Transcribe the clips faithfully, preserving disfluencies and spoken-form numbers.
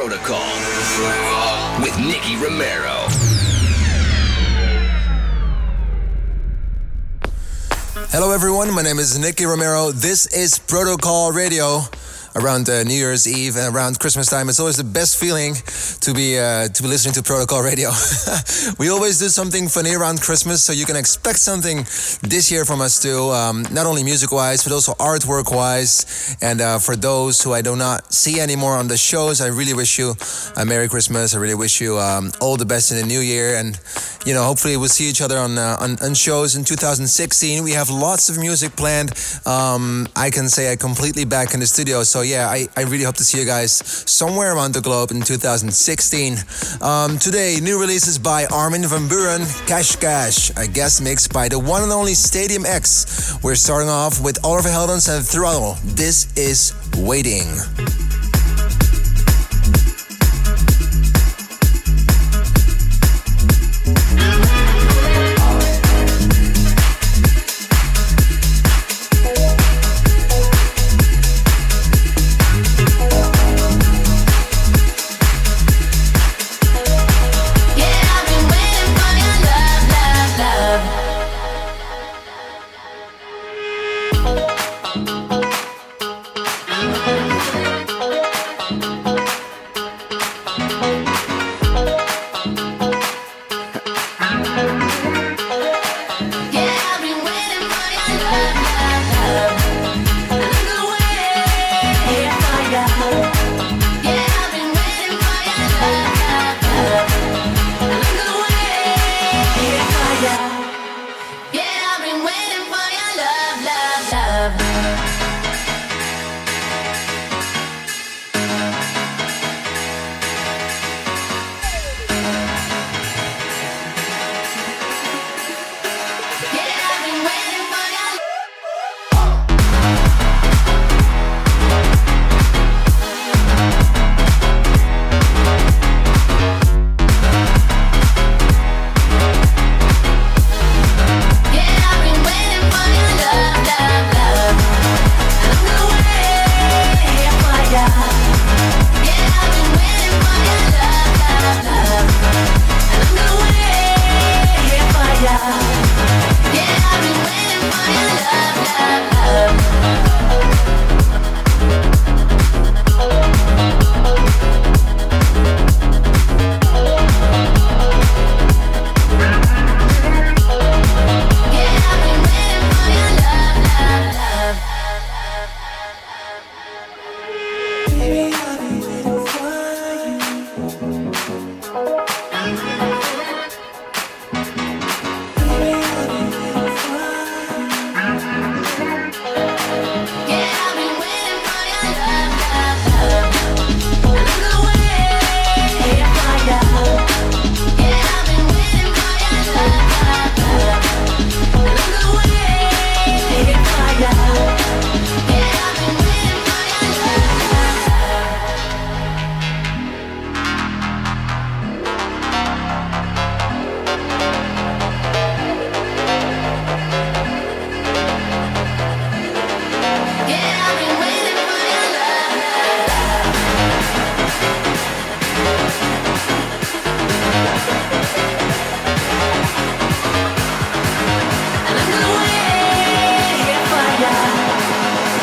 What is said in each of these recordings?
Protocol with Nicky Romero. Hello everyone, my name is Nicky Romero. This is Protocol Radio. Around uh, New Year's Eve and around Christmas time, it's always the best feeling to be uh, to be listening to Protocol Radio. We always do something funny around Christmas, so you can expect something this year from us too. Um, not only music-wise, but also artwork-wise. And uh, for those who I do not see anymore on the shows, I really wish you a Merry Christmas. I really wish you um, all the best in the new year. And you know, hopefully we'll see each other on uh, on, on shows in two thousand sixteen. We have lots of music planned. Um, I can say I'm completely back in the studio. So. So yeah, I, I really hope to see you guys somewhere around the globe in two thousand sixteen. Um, today, new releases by Armin van Buuren, Cash Cash, a guest mix by the one and only Stadium X. We're starting off with Oliver Heldens and Throttle. This is Waiting.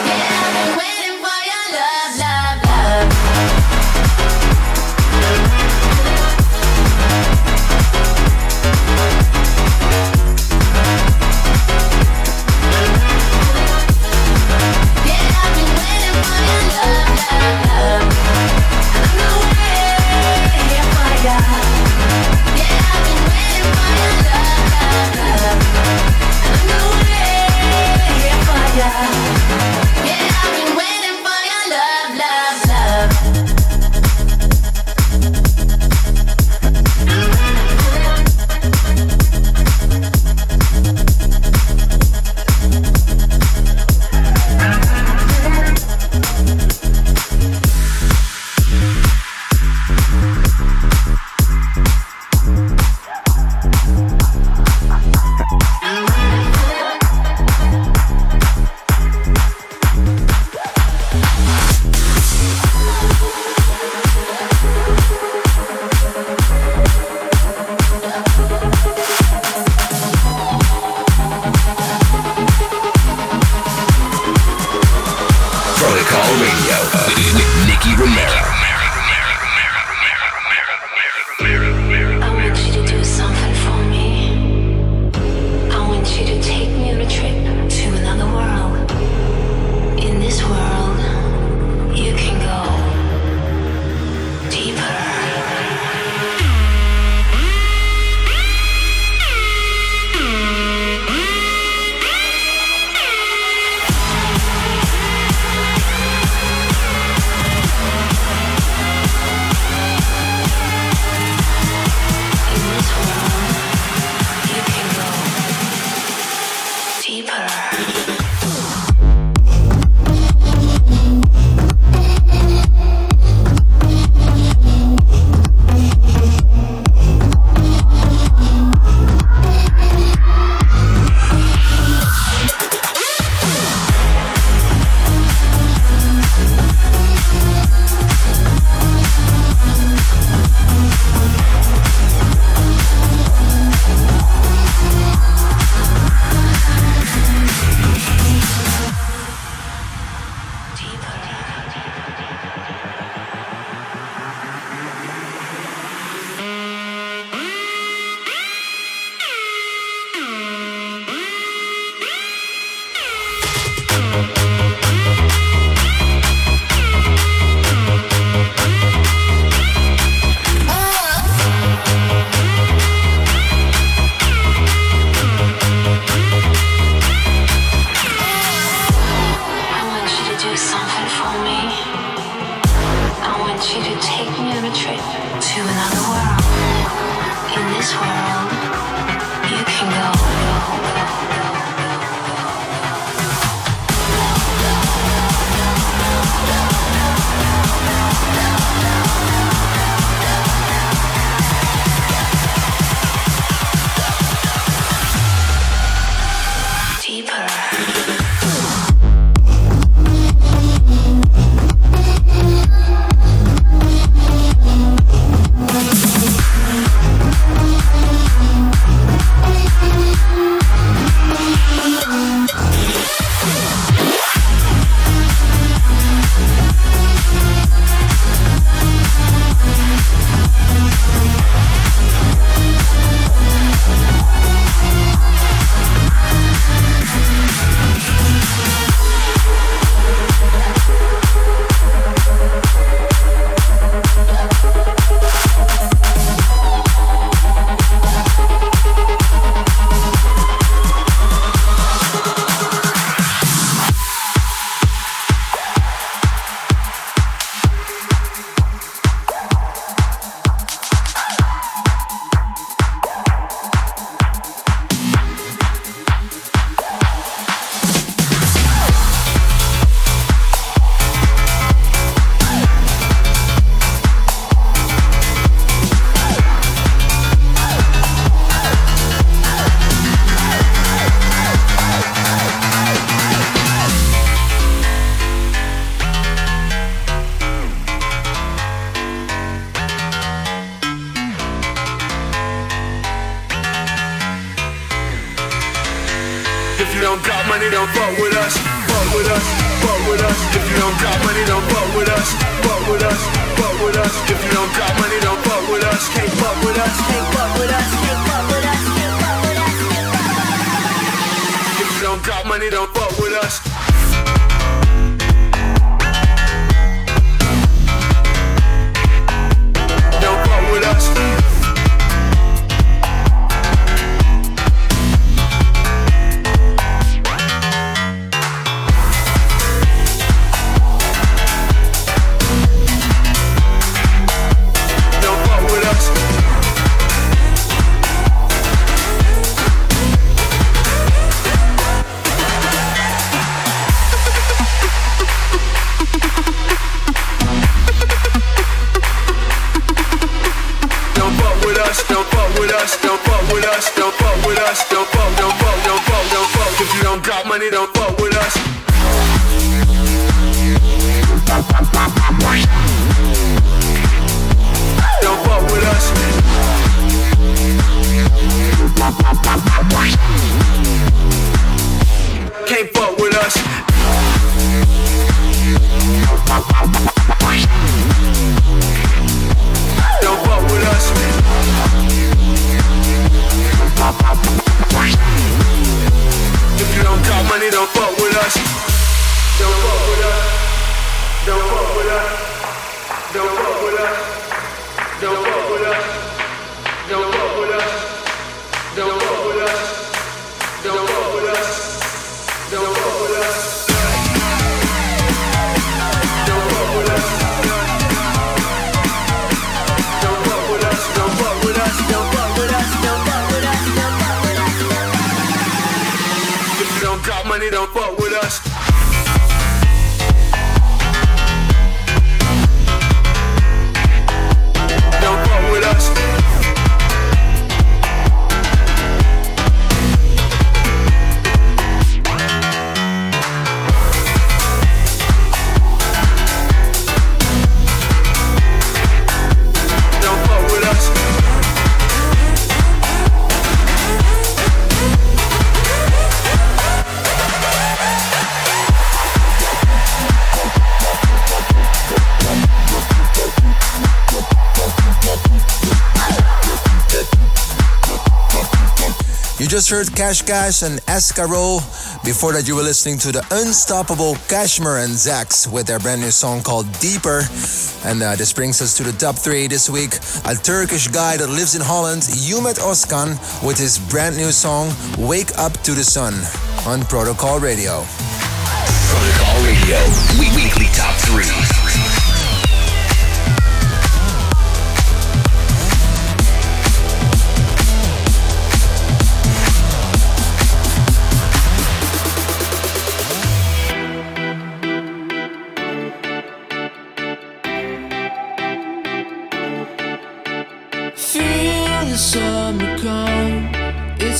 Yeah. Nicky Romero. Can't fuck with us. Don't fuck with us. Don't fuck with us. Don't fuck with us. Don't fuck with us. Don't fuck with us. Don't fuck with us. Don't fuck with us. Don't fuck with us. Don't fuck with us. Don't fuck with us. Don't fuck with us. Don't fuck with us. Don't fuck with us. Don't fuck with us. Don't fuck with us. If you don't got money, don't fuck with us. Just heard Cash Cash and Escarole. Before that, you were listening to the unstoppable Cashmer and Zaks with their brand new song called Deeper. And uh, this brings us to the top three this week. A Turkish guy that lives in Holland, Yumet Oskan, with his brand new song Wake Up to the Sun on Protocol Radio. Protocol Radio, we- weekly top three.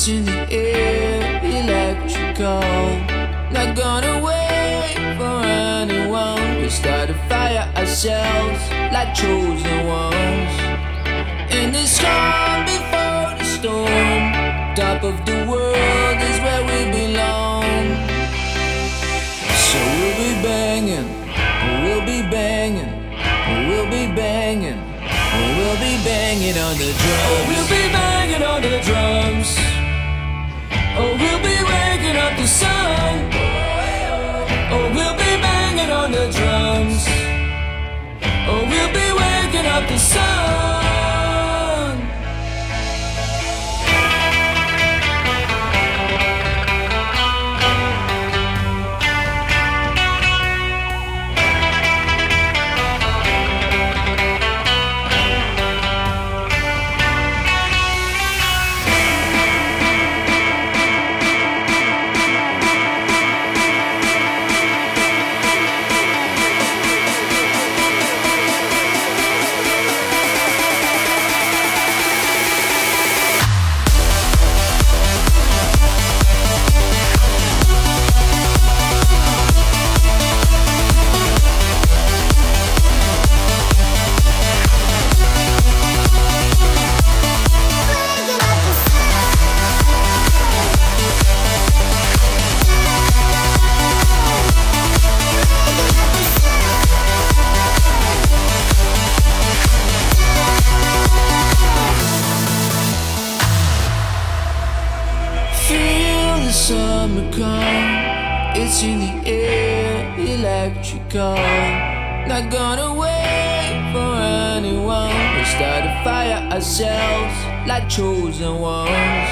In the air, electrical. Not gonna wait for anyone. We start a fire ourselves like chosen ones. In the storm before the storm, top of the world is where we belong. So we'll be banging, we'll be banging, we'll be banging, we'll be banging on the drums. We'll be banging on the drums. Oh, we'll be waking up the sun. Oh, we'll be banging on the drums. Oh, we'll be waking up the sun. Not gonna wait for anyone. We start a fire ourselves like chosen ones.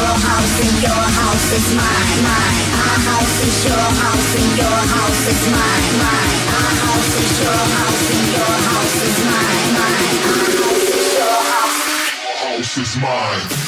your house and your house is mine, mine. Our house is your house and your house is mine, mine. Our house is your house and your house is mine, mine. Our house is your house and your house is mine.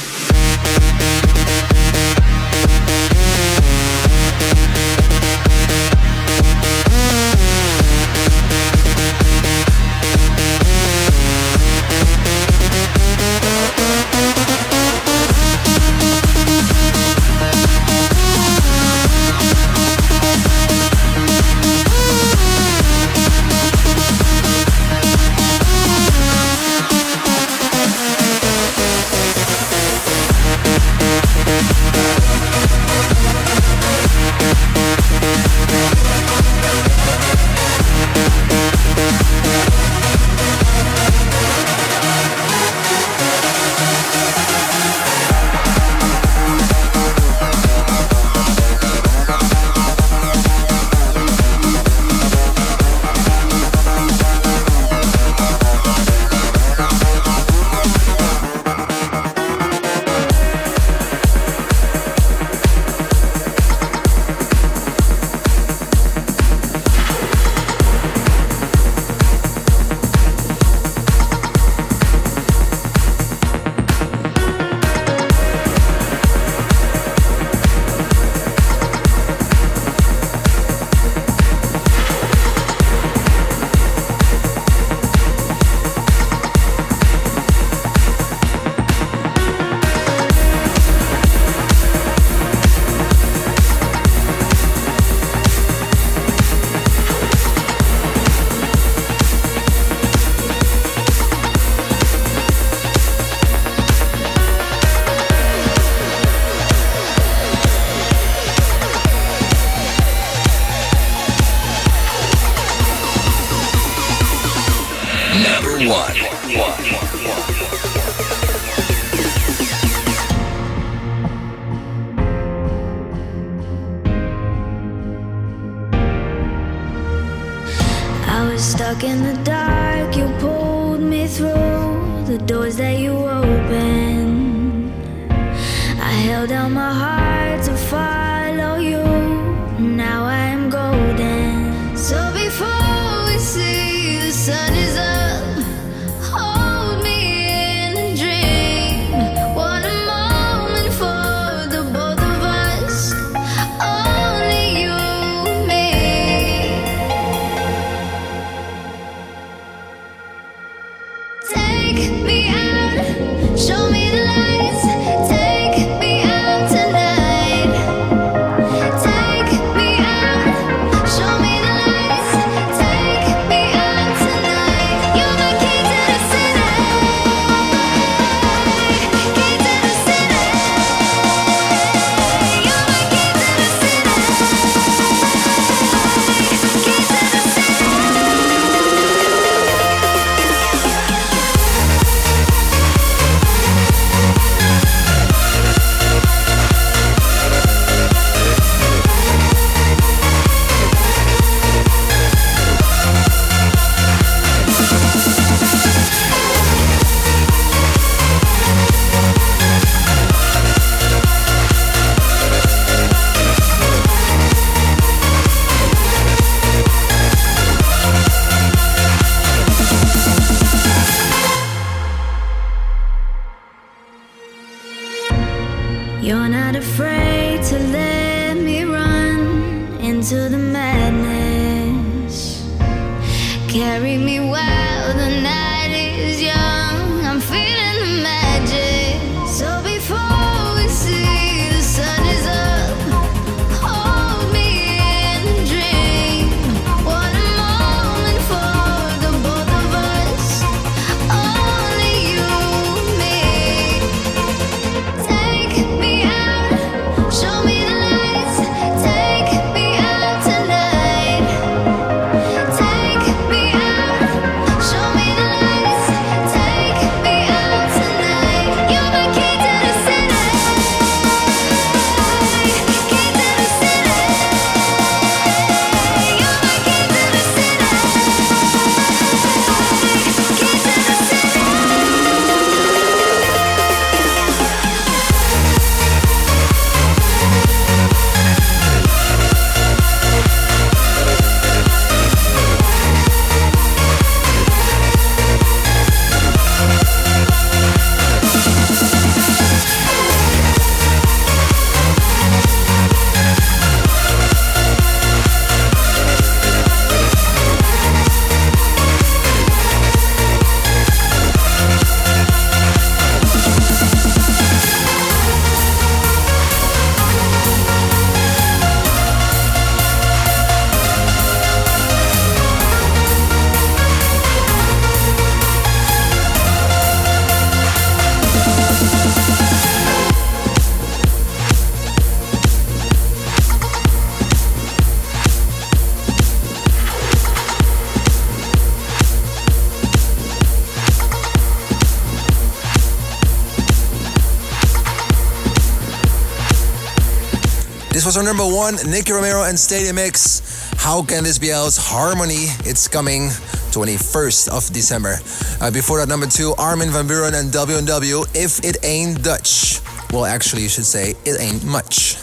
This was our number one, Nicky Romero and Stadium X. How Can This Be Else? Harmony, it's coming twenty-first of December. Uh, before that, number two, Armin van Buuren and W and W, If It Ain't Dutch. Well, actually, you should say, it ain't much.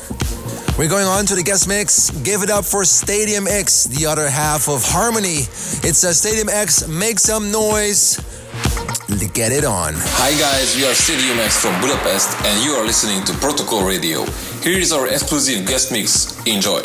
We're going on to the guest mix. Give it up for Stadium X, the other half of Harmony. It's a Stadium X, Make Some Noise. Get it on. Hi guys, we are Stadium X from Budapest and you are listening to Protocol Radio. Here is our exclusive guest mix. Enjoy.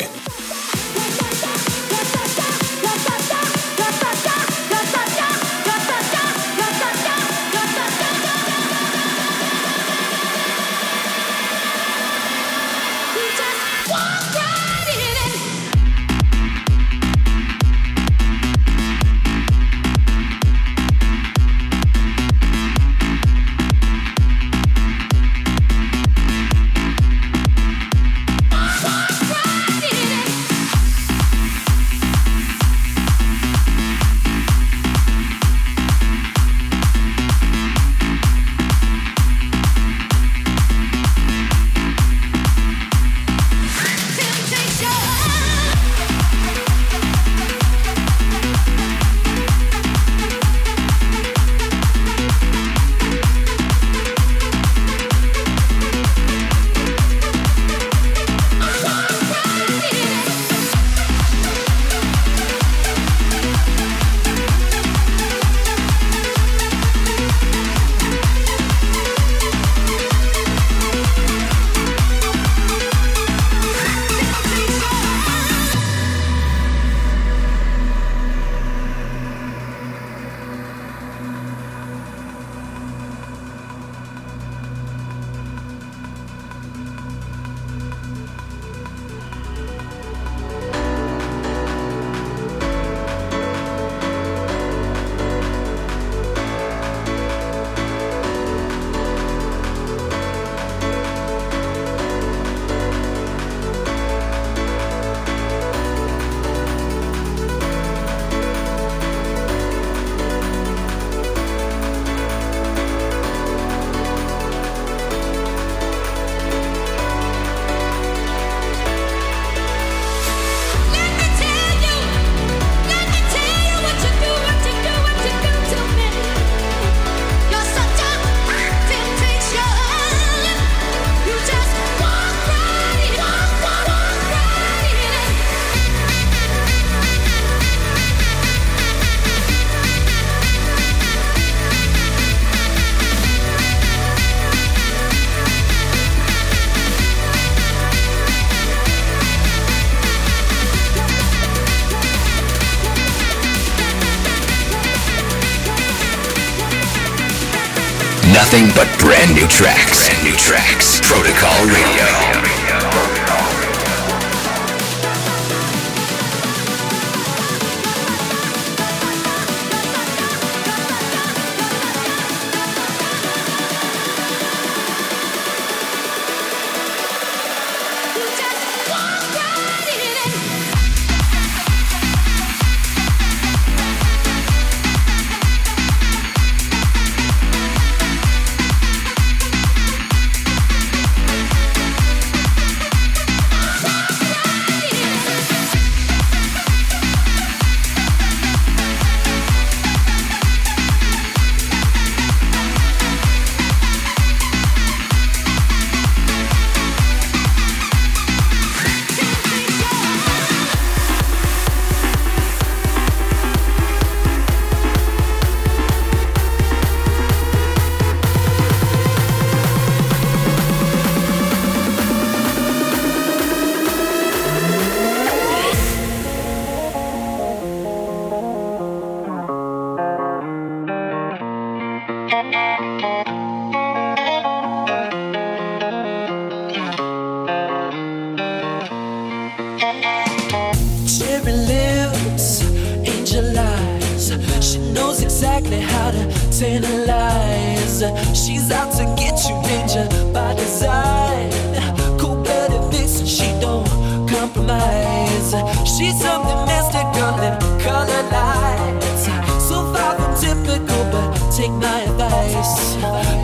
Nothing but brand new tracks. Brand new tracks. Protocol Radio.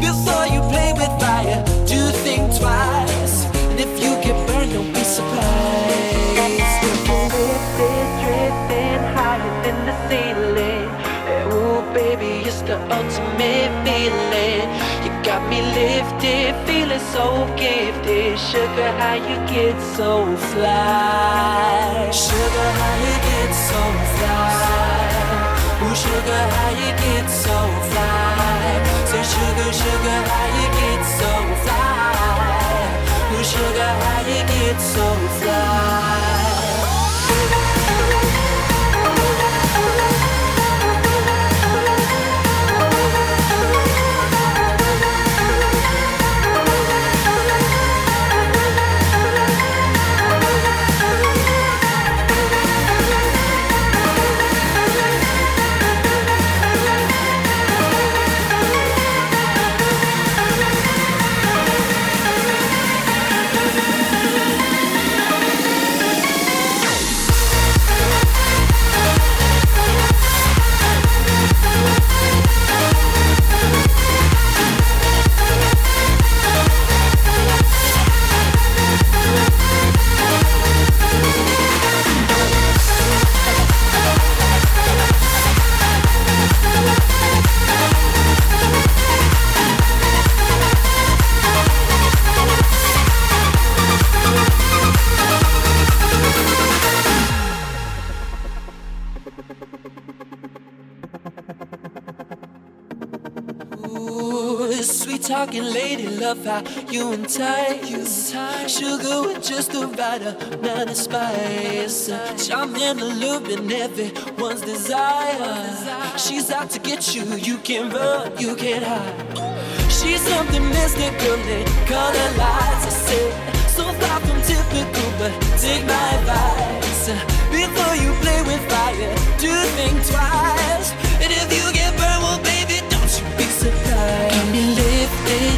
Before you play with fire, do think twice. And if you get burned, don't be surprised. ultimate feeling. You got me lifted, feeling so gifted. Sugar, how you get so fly? Sugar, how you get so fly? Ooh, sugar, how you get so fly? Say sugar, sugar, how you get so fly? Ooh, sugar, how you get so fly? Talking lady love, how you and tight, you tight. Sugar with just the right amount of spice. Charm in the loop and everyone's desire. She's out to get you, you can't run, you can't hide. She's something mystical, they call her lies. I said, so far from typical, but take my advice. Before you play with fire, do think twice. And if you get burned, well baby, don't you be surprised. Got me lifted,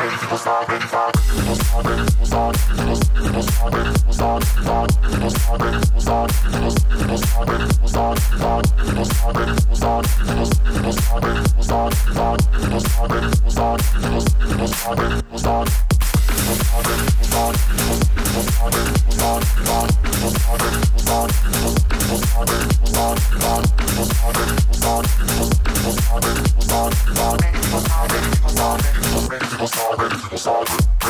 People saw it, people saw it, people saw it.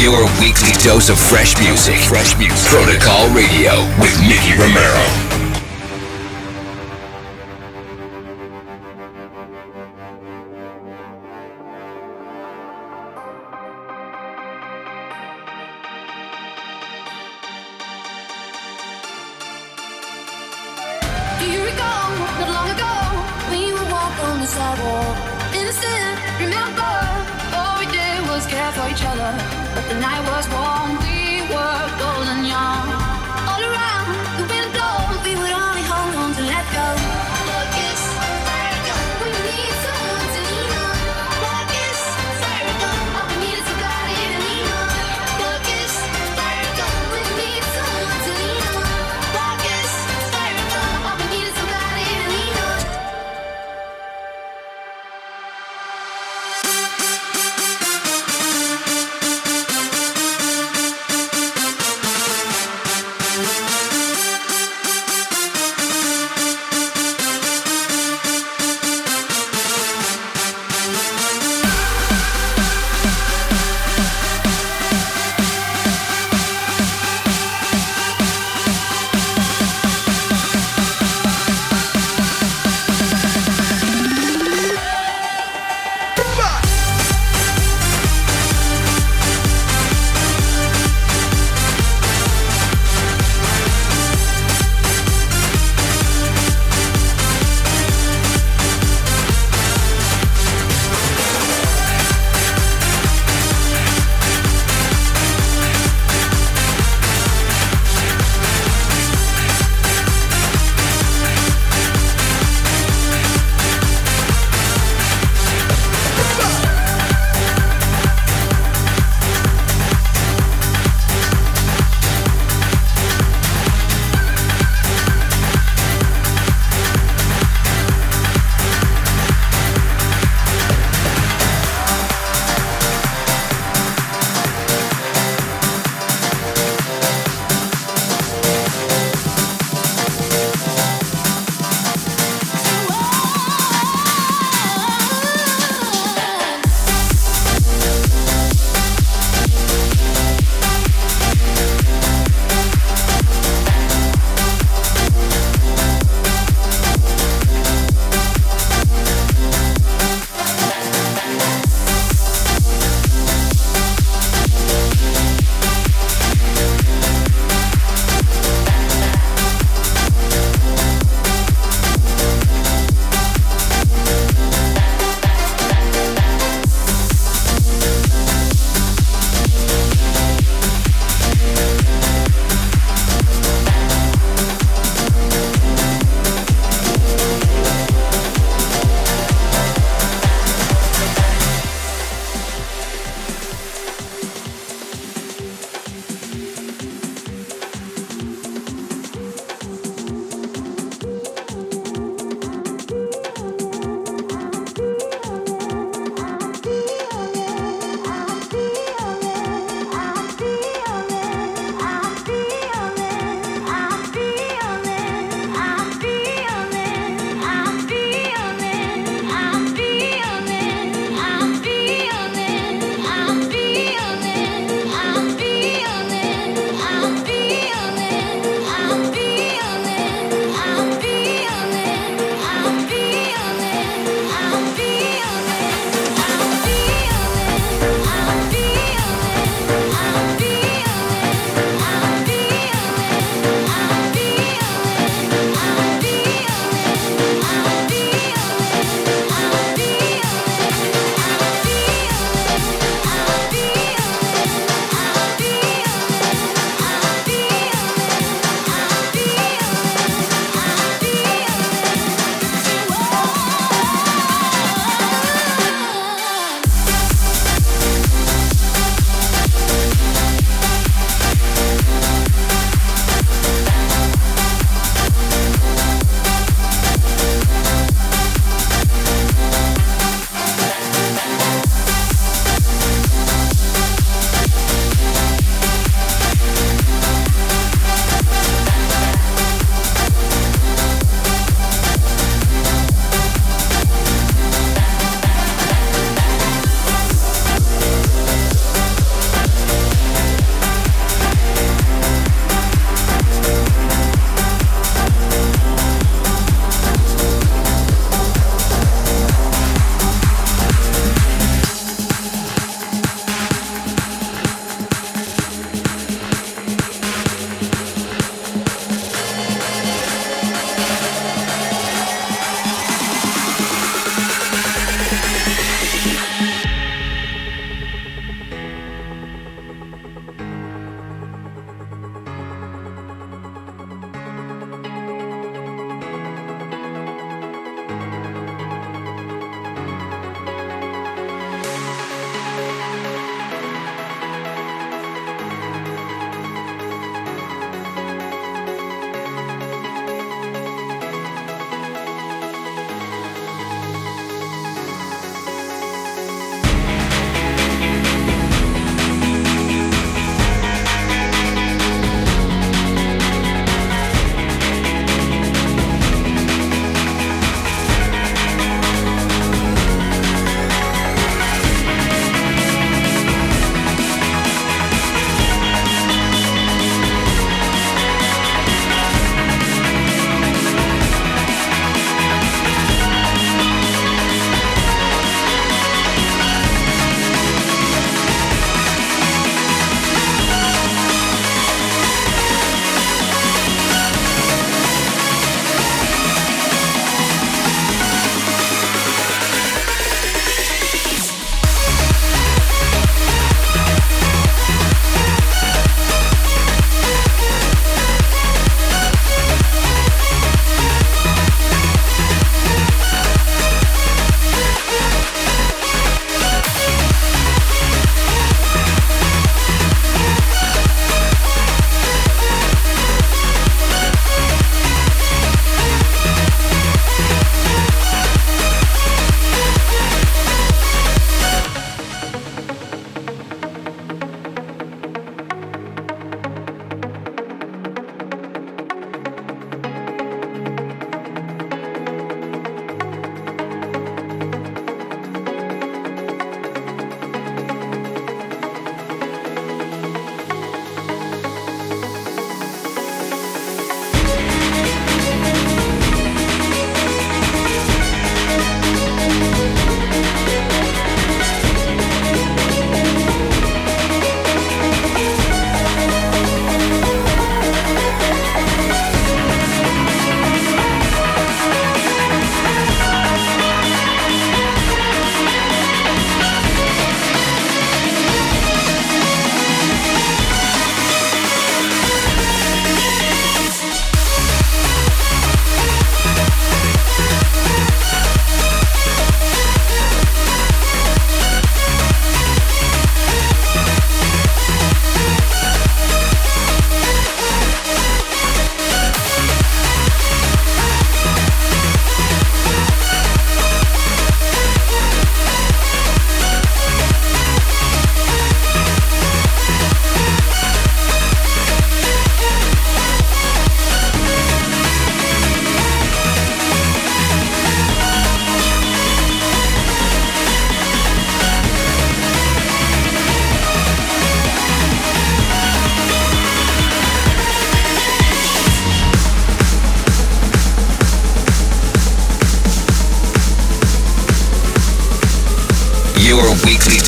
Your weekly dose of fresh music. Fresh music. Protocol Radio with Nicky Romero.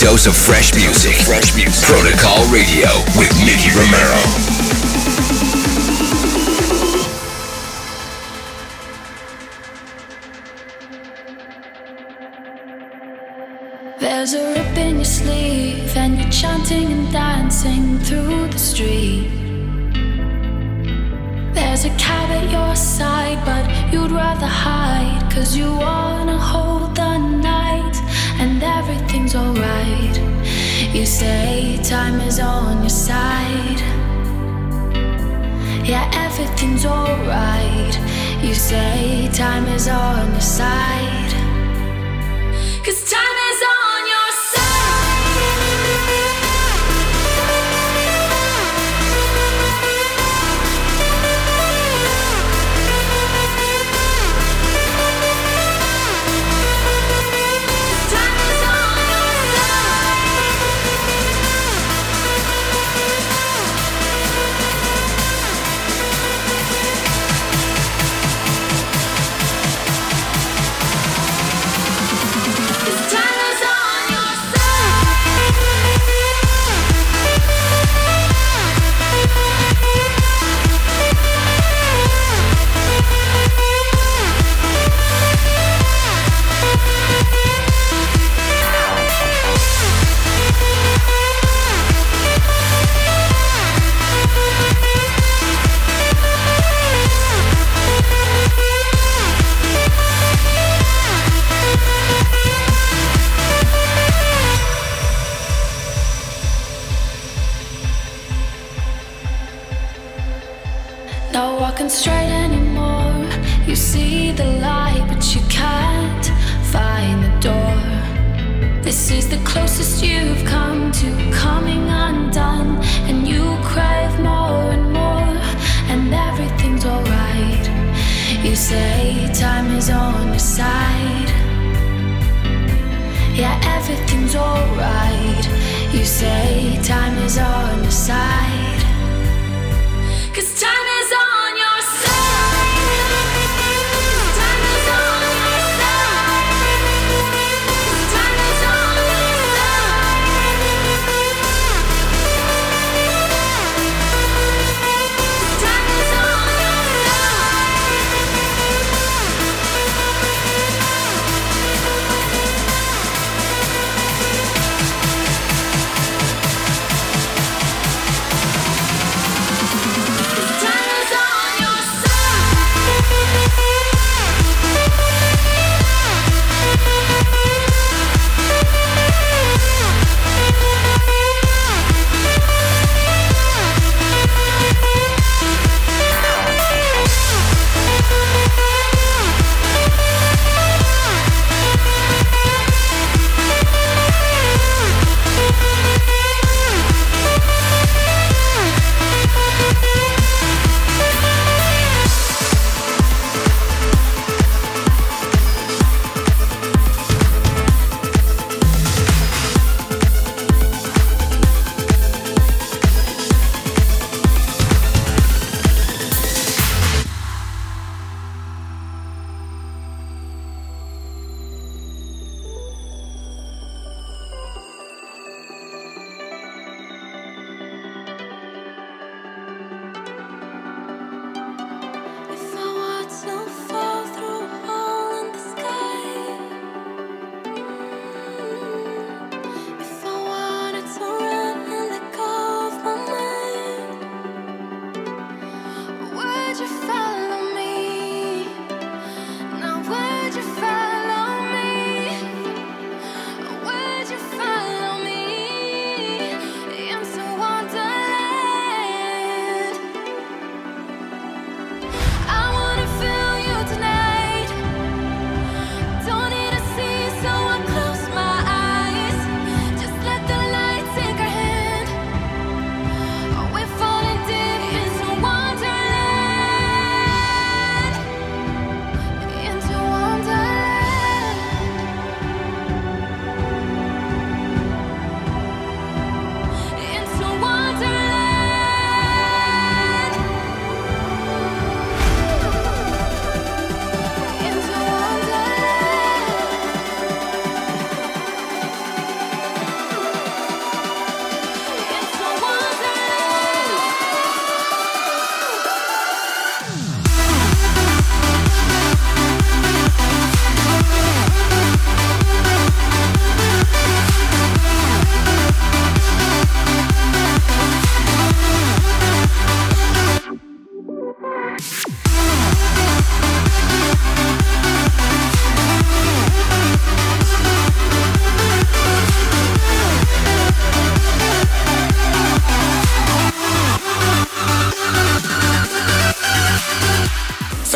dose of fresh music. Fresh music. Protocol Radio with Nicky Romero. There's a rip in your sleeve, and you're chanting and dancing through the street. There's a cab at your side, but you'd rather hide, 'cause you wanna hold the night, and everything's alright. You say time is on your side. Yeah, everything's alright. You say time is on your side, 'cause time is on.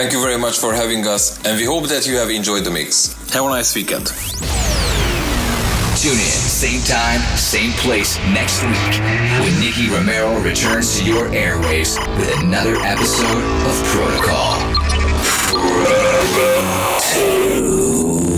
Thank you very much for having us, and we hope that you have enjoyed the mix. Have a nice weekend. Tune in, same time, same place next week when Nicky Romero returns to your airwaves with another episode of Protocol. Protocol two.